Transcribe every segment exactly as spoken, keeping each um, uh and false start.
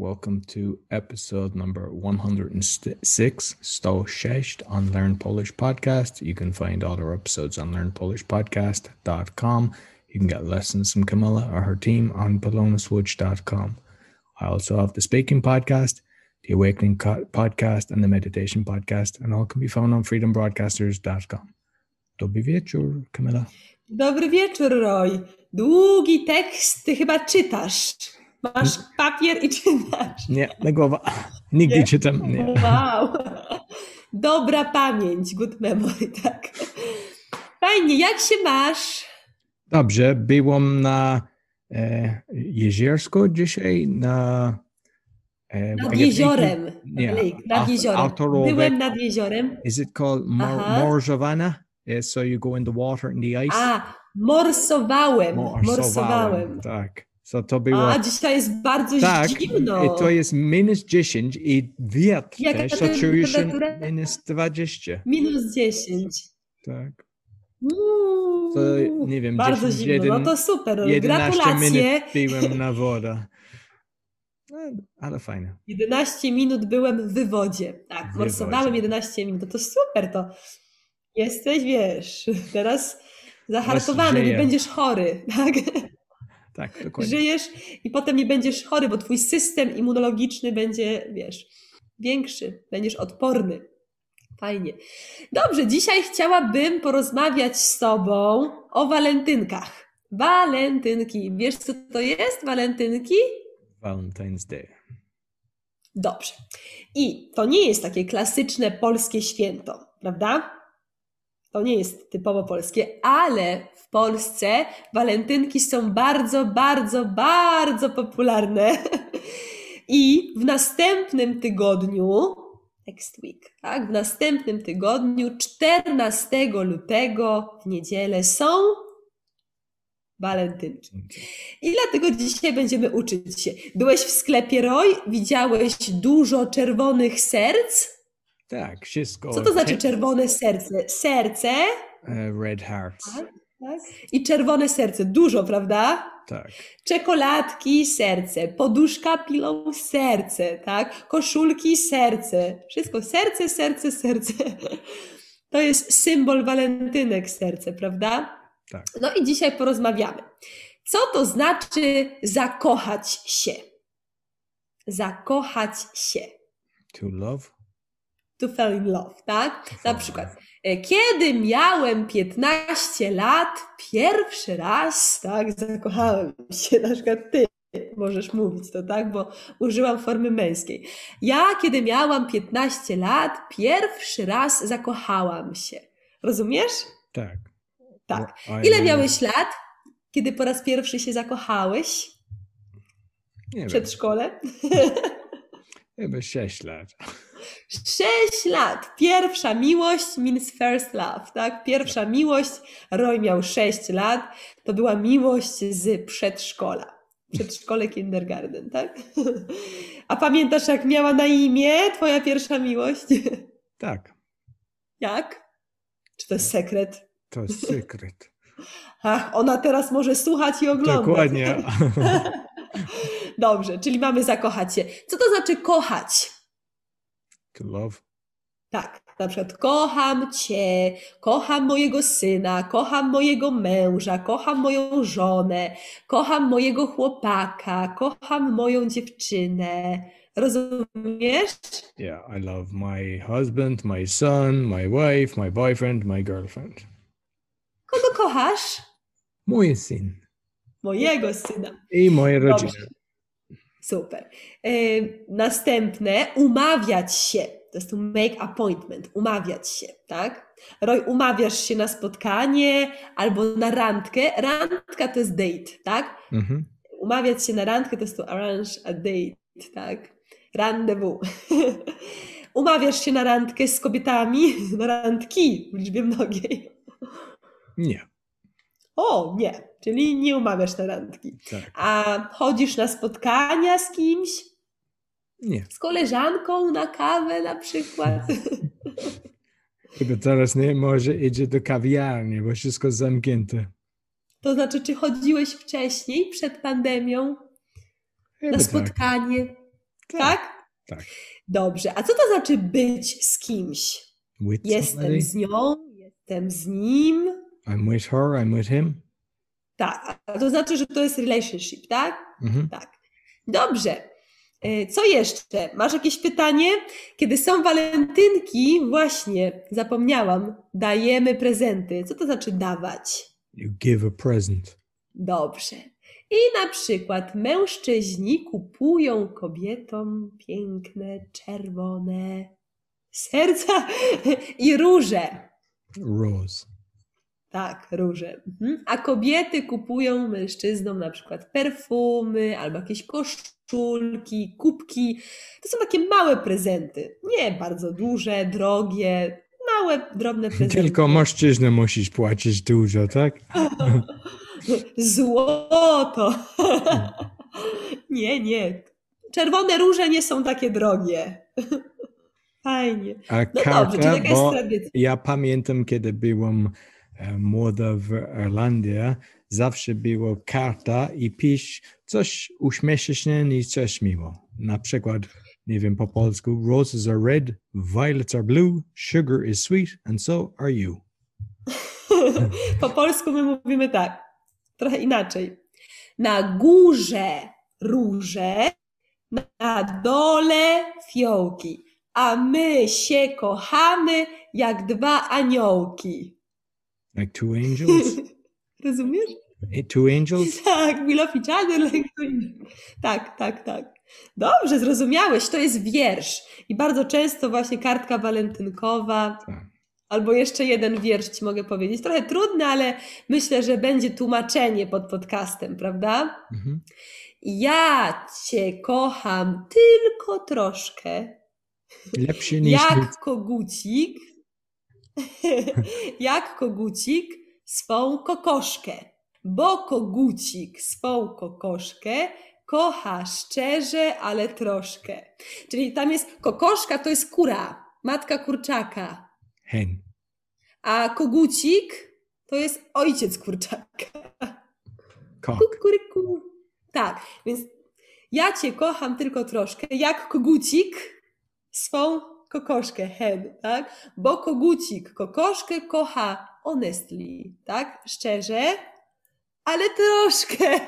Welcome to episode number one hundred six, one hundred six on Learn Polish Podcast. You can find all our episodes on learn polish podcast dot com. You can get lessons from Kamila or her team on polona switch dot com. I also have the Speaking Podcast, the Awakening Co- Podcast, and the Meditation Podcast, and all can be found on freedom broadcasters dot com. Dobry wieczór, Kamila. Dobry wieczór, Roy. Długi tekst, ty chyba czytasz. Masz papier i czytasz. Nie, na głowa. Nigdy nie? Czytam. Nie. Wow. Dobra pamięć, good memory, tak. Fajnie, jak się masz? Dobrze, byłam na e, Jeziersku dzisiaj, na... E, nad jeziorem. Yeah. Lake, nad jeziorem. Autorowe. Byłem nad jeziorem. Is it called Mor- Morzowana? Yeah, so you go in the water, in the ice. A, morsowałem. Morsowałem, morsowałem. Tak. So to było... A, dzisiaj jest bardzo tak, zimno. I to jest minus dziesięć i wiatr też, to czujesz minus dwadzieścia. Minus dziesięć. Tak. Uuu, to, nie wiem, bardzo dziesięć, zimno, jeden, no to super. Gratulacje. Byłem na wodę. No, ale fajne. jedenaście minut byłem w wodzie. Tak, w morsowałem wodzie. jedenaście minut. No to super, to jesteś, wiesz, teraz zahartowany, nie będziesz chory. Tak? Tak, dokładnie. Żyjesz i potem nie będziesz chory, bo twój system immunologiczny będzie, wiesz, większy, będziesz odporny. Fajnie. Dobrze, dzisiaj chciałabym porozmawiać z tobą o walentynkach. Walentynki. Wiesz, co to jest walentynki? Valentine's Day. Dobrze. I to nie jest takie klasyczne polskie święto, prawda? To nie jest typowo polskie, ale w Polsce walentynki są bardzo, bardzo, bardzo popularne. I w następnym tygodniu, next week, tak, w następnym tygodniu, czternastego lutego w niedzielę są walentynki. I dlatego dzisiaj będziemy uczyć się. Byłeś w sklepie Roy, widziałeś dużo czerwonych serc? Tak, wszystko. Co to znaczy czerwone serce? Serce? Red hearts. Tak, tak. I czerwone serce, dużo, prawda? Tak. Czekoladki, serce. Poduszka pilą, serce, tak? Koszulki, serce. Wszystko serce, serce, serce. To jest symbol walentynek, serce, prawda? Tak. No i dzisiaj porozmawiamy. Co to znaczy zakochać się? Zakochać się. To love? To fall in love, tak? Na przykład, kiedy miałem piętnaście lat, pierwszy raz, tak, zakochałem się, na przykład ty możesz mówić to, tak, bo użyłam formy męskiej. Ja, kiedy miałam piętnaście lat, pierwszy raz zakochałam się. Rozumiesz? Tak. Tak. Ile miałeś lat, kiedy po raz pierwszy się zakochałeś? Nie wiem. W przedszkole? Chyba sześć lat. sześć lat. Pierwsza miłość means first love, tak? Pierwsza miłość. Roy miał sześć lat. To była miłość z przedszkola. Przedszkole kindergarten, tak? A pamiętasz, jak miała na imię twoja pierwsza miłość? Tak. Jak? Czy to jest sekret? To jest sekret. Ach, ona teraz może słuchać i oglądać. Dokładnie. Dobrze, czyli mamy zakochać się. Co to znaczy kochać? To love. Tak, na przykład kocham cię, kocham mojego syna, kocham mojego męża, kocham moją żonę, kocham mojego chłopaka, kocham moją dziewczynę. Rozumiesz? Yeah, I love my husband, my son, my wife, my boyfriend, my girlfriend. Kogo kochasz? Mój syn. Mojego syna. I moje rodziny. Dobrze. Super. Yy, następne, umawiać się. To jest to make appointment, umawiać się, tak? Roy, umawiasz się na spotkanie albo na randkę. Randka to jest date, tak? Mm-hmm. Umawiać się na randkę to jest to arrange a date, tak? Rendezvous. Umawiasz się na randkę z kobietami, na randki w liczbie mnogiej. Nie. O, nie. Czyli nie umawiasz na randki. Tak. A chodzisz na spotkania z kimś? Nie. Z koleżanką na kawę na przykład? Chyba teraz nie może idzie do kawiarni, bo wszystko zamknięte. To znaczy, czy chodziłeś wcześniej, przed pandemią? Chyba na spotkanie? Tak. Tak? Tak. Dobrze. A co to znaczy być z kimś? With jestem somebody? Z nią, jestem z nim. I'm with her, I'm with him. Tak. A to znaczy, że to jest relationship, tak? Mm-hmm. Tak. Dobrze. Co jeszcze? Masz jakieś pytanie? Kiedy są walentynki, właśnie, zapomniałam, dajemy prezenty. Co to znaczy dawać? You give a present. Dobrze. I na przykład mężczyźni kupują kobietom piękne, czerwone serca i róże. Rose. Tak, róże. Mhm. A kobiety kupują mężczyznom na przykład perfumy albo jakieś koszulki, kubki. To są takie małe prezenty. Nie bardzo duże, drogie, małe, drobne prezenty. Tylko mężczyzna musisz płacić dużo, tak? Złoto. Nie, nie. Czerwone róże nie są takie drogie. Fajnie. A no karta, dobrze, taka jest tradycja. Ja pamiętam, kiedy byłam młoda w Irlandii, zawsze było karta i pisz coś uśmieszne i coś miło. Na przykład, nie wiem, po polsku, roses are red, violets are blue, sugar is sweet and so are you. Po polsku my mówimy tak, trochę inaczej. Na górze róże, na dole fiołki, a my się kochamy jak dwa aniołki. Like two angels? Rozumiesz? Two angels? Tak, we love each other like two angels. Tak, tak, tak. Dobrze, zrozumiałeś, to jest wiersz. I bardzo często właśnie kartka walentynkowa, tak. Albo jeszcze jeden wiersz ci mogę powiedzieć. Trochę trudny, ale myślę, że będzie tłumaczenie pod podcastem, prawda? Mhm. Ja cię kocham tylko troszkę. Lepszy niż jak nic. Kogucik. Jak kogucik swą kokoszkę, bo kogucik swą kokoszkę kocha szczerze, ale troszkę. Czyli tam jest kokoszka, to jest kura, matka kurczaka. Hen. A kogucik to jest ojciec kurczaka. Kok. Kukuryku. Tak, więc ja cię kocham tylko troszkę, jak kogucik swą kokoszkę, hen, tak? Bo kogucik kokoszkę kocha honestly, tak? Szczerze, ale troszkę.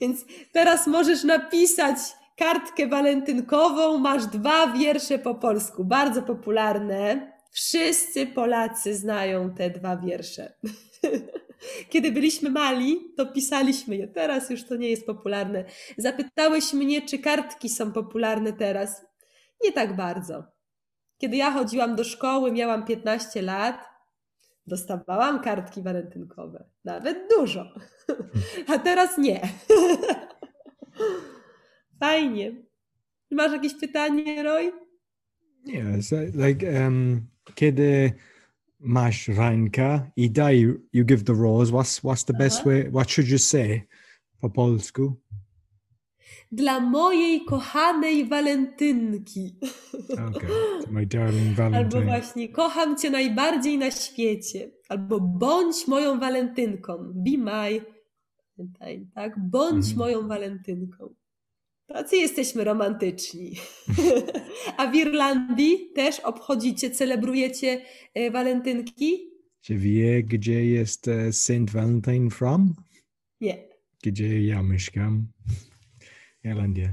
Więc teraz możesz napisać kartkę walentynkową, masz dwa wiersze po polsku, bardzo popularne. Wszyscy Polacy znają te dwa wiersze. Kiedy byliśmy mali, to pisaliśmy je. Teraz już to nie jest popularne. Zapytałeś mnie, czy kartki są popularne teraz? Nie tak bardzo. Kiedy ja chodziłam do szkoły, miałam piętnaście lat, dostawałam kartki walentynkowe. Nawet dużo. A teraz nie. Fajnie. Masz jakieś pytanie, Roy? Nie, yes, like, um, kiedy masz rękę i daj, you give the rose, what's, what's the best way, what should you say po polsku? Dla mojej kochanej walentynki. Okay. My darling Valentine. Albo właśnie kocham cię najbardziej na świecie. Albo bądź moją walentynką. Be my Valentine, tak? Bądź mm-hmm. moją walentynką. Tacy jesteśmy romantyczni. A w Irlandii też obchodzicie, celebrujecie e, walentynki? Czy wie, gdzie jest e, Saint Valentine from? Nie. Gdzie ja mieszkam? Irlandia.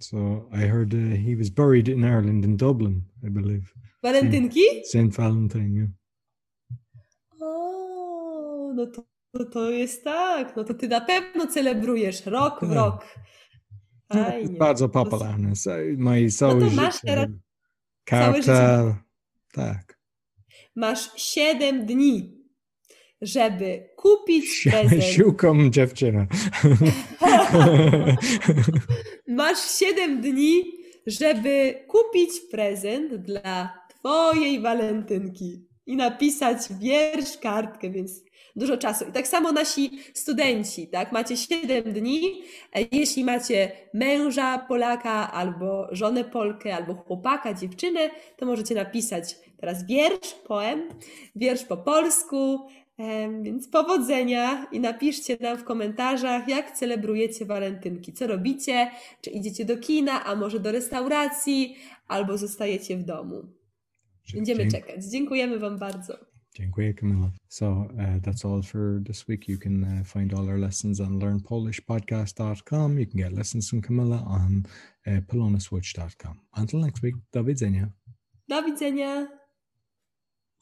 So I heard uh, he was buried in Ireland, in Dublin, I believe. Walentynki? Saint Valentine, yeah. O, no to, to, to jest tak. No to ty na pewno celebrujesz rok tak. w rok. Fajnie. No, bardzo popularne. So, moje całe no to masz życie. Teraz karta, całe życie. Tak. Masz siedem dni, żeby kupić prezent. Siłką dziewczyna. Masz siedem dni, żeby kupić prezent dla twojej walentynki i napisać wiersz, kartkę, więc dużo czasu. I tak samo nasi studenci, tak? Macie siedem dni, jeśli macie męża Polaka, albo żonę Polkę, albo chłopaka, dziewczynę, to możecie napisać teraz wiersz, poem, wiersz po polsku, Więc powodzenia i napiszcie nam w komentarzach, jak celebrujecie walentynki, co robicie, czy idziecie do kina, a może do restauracji, albo zostajecie w domu. Będziemy czekać. Dziękujemy Wam bardzo. Dziękuję, Kamila. So uh, that's all for this week. You can uh, find all our lessons on learn polish podcast dot com. You can get lessons from Kamila on uh, polona switch dot com. Until next week, do widzenia. Do widzenia.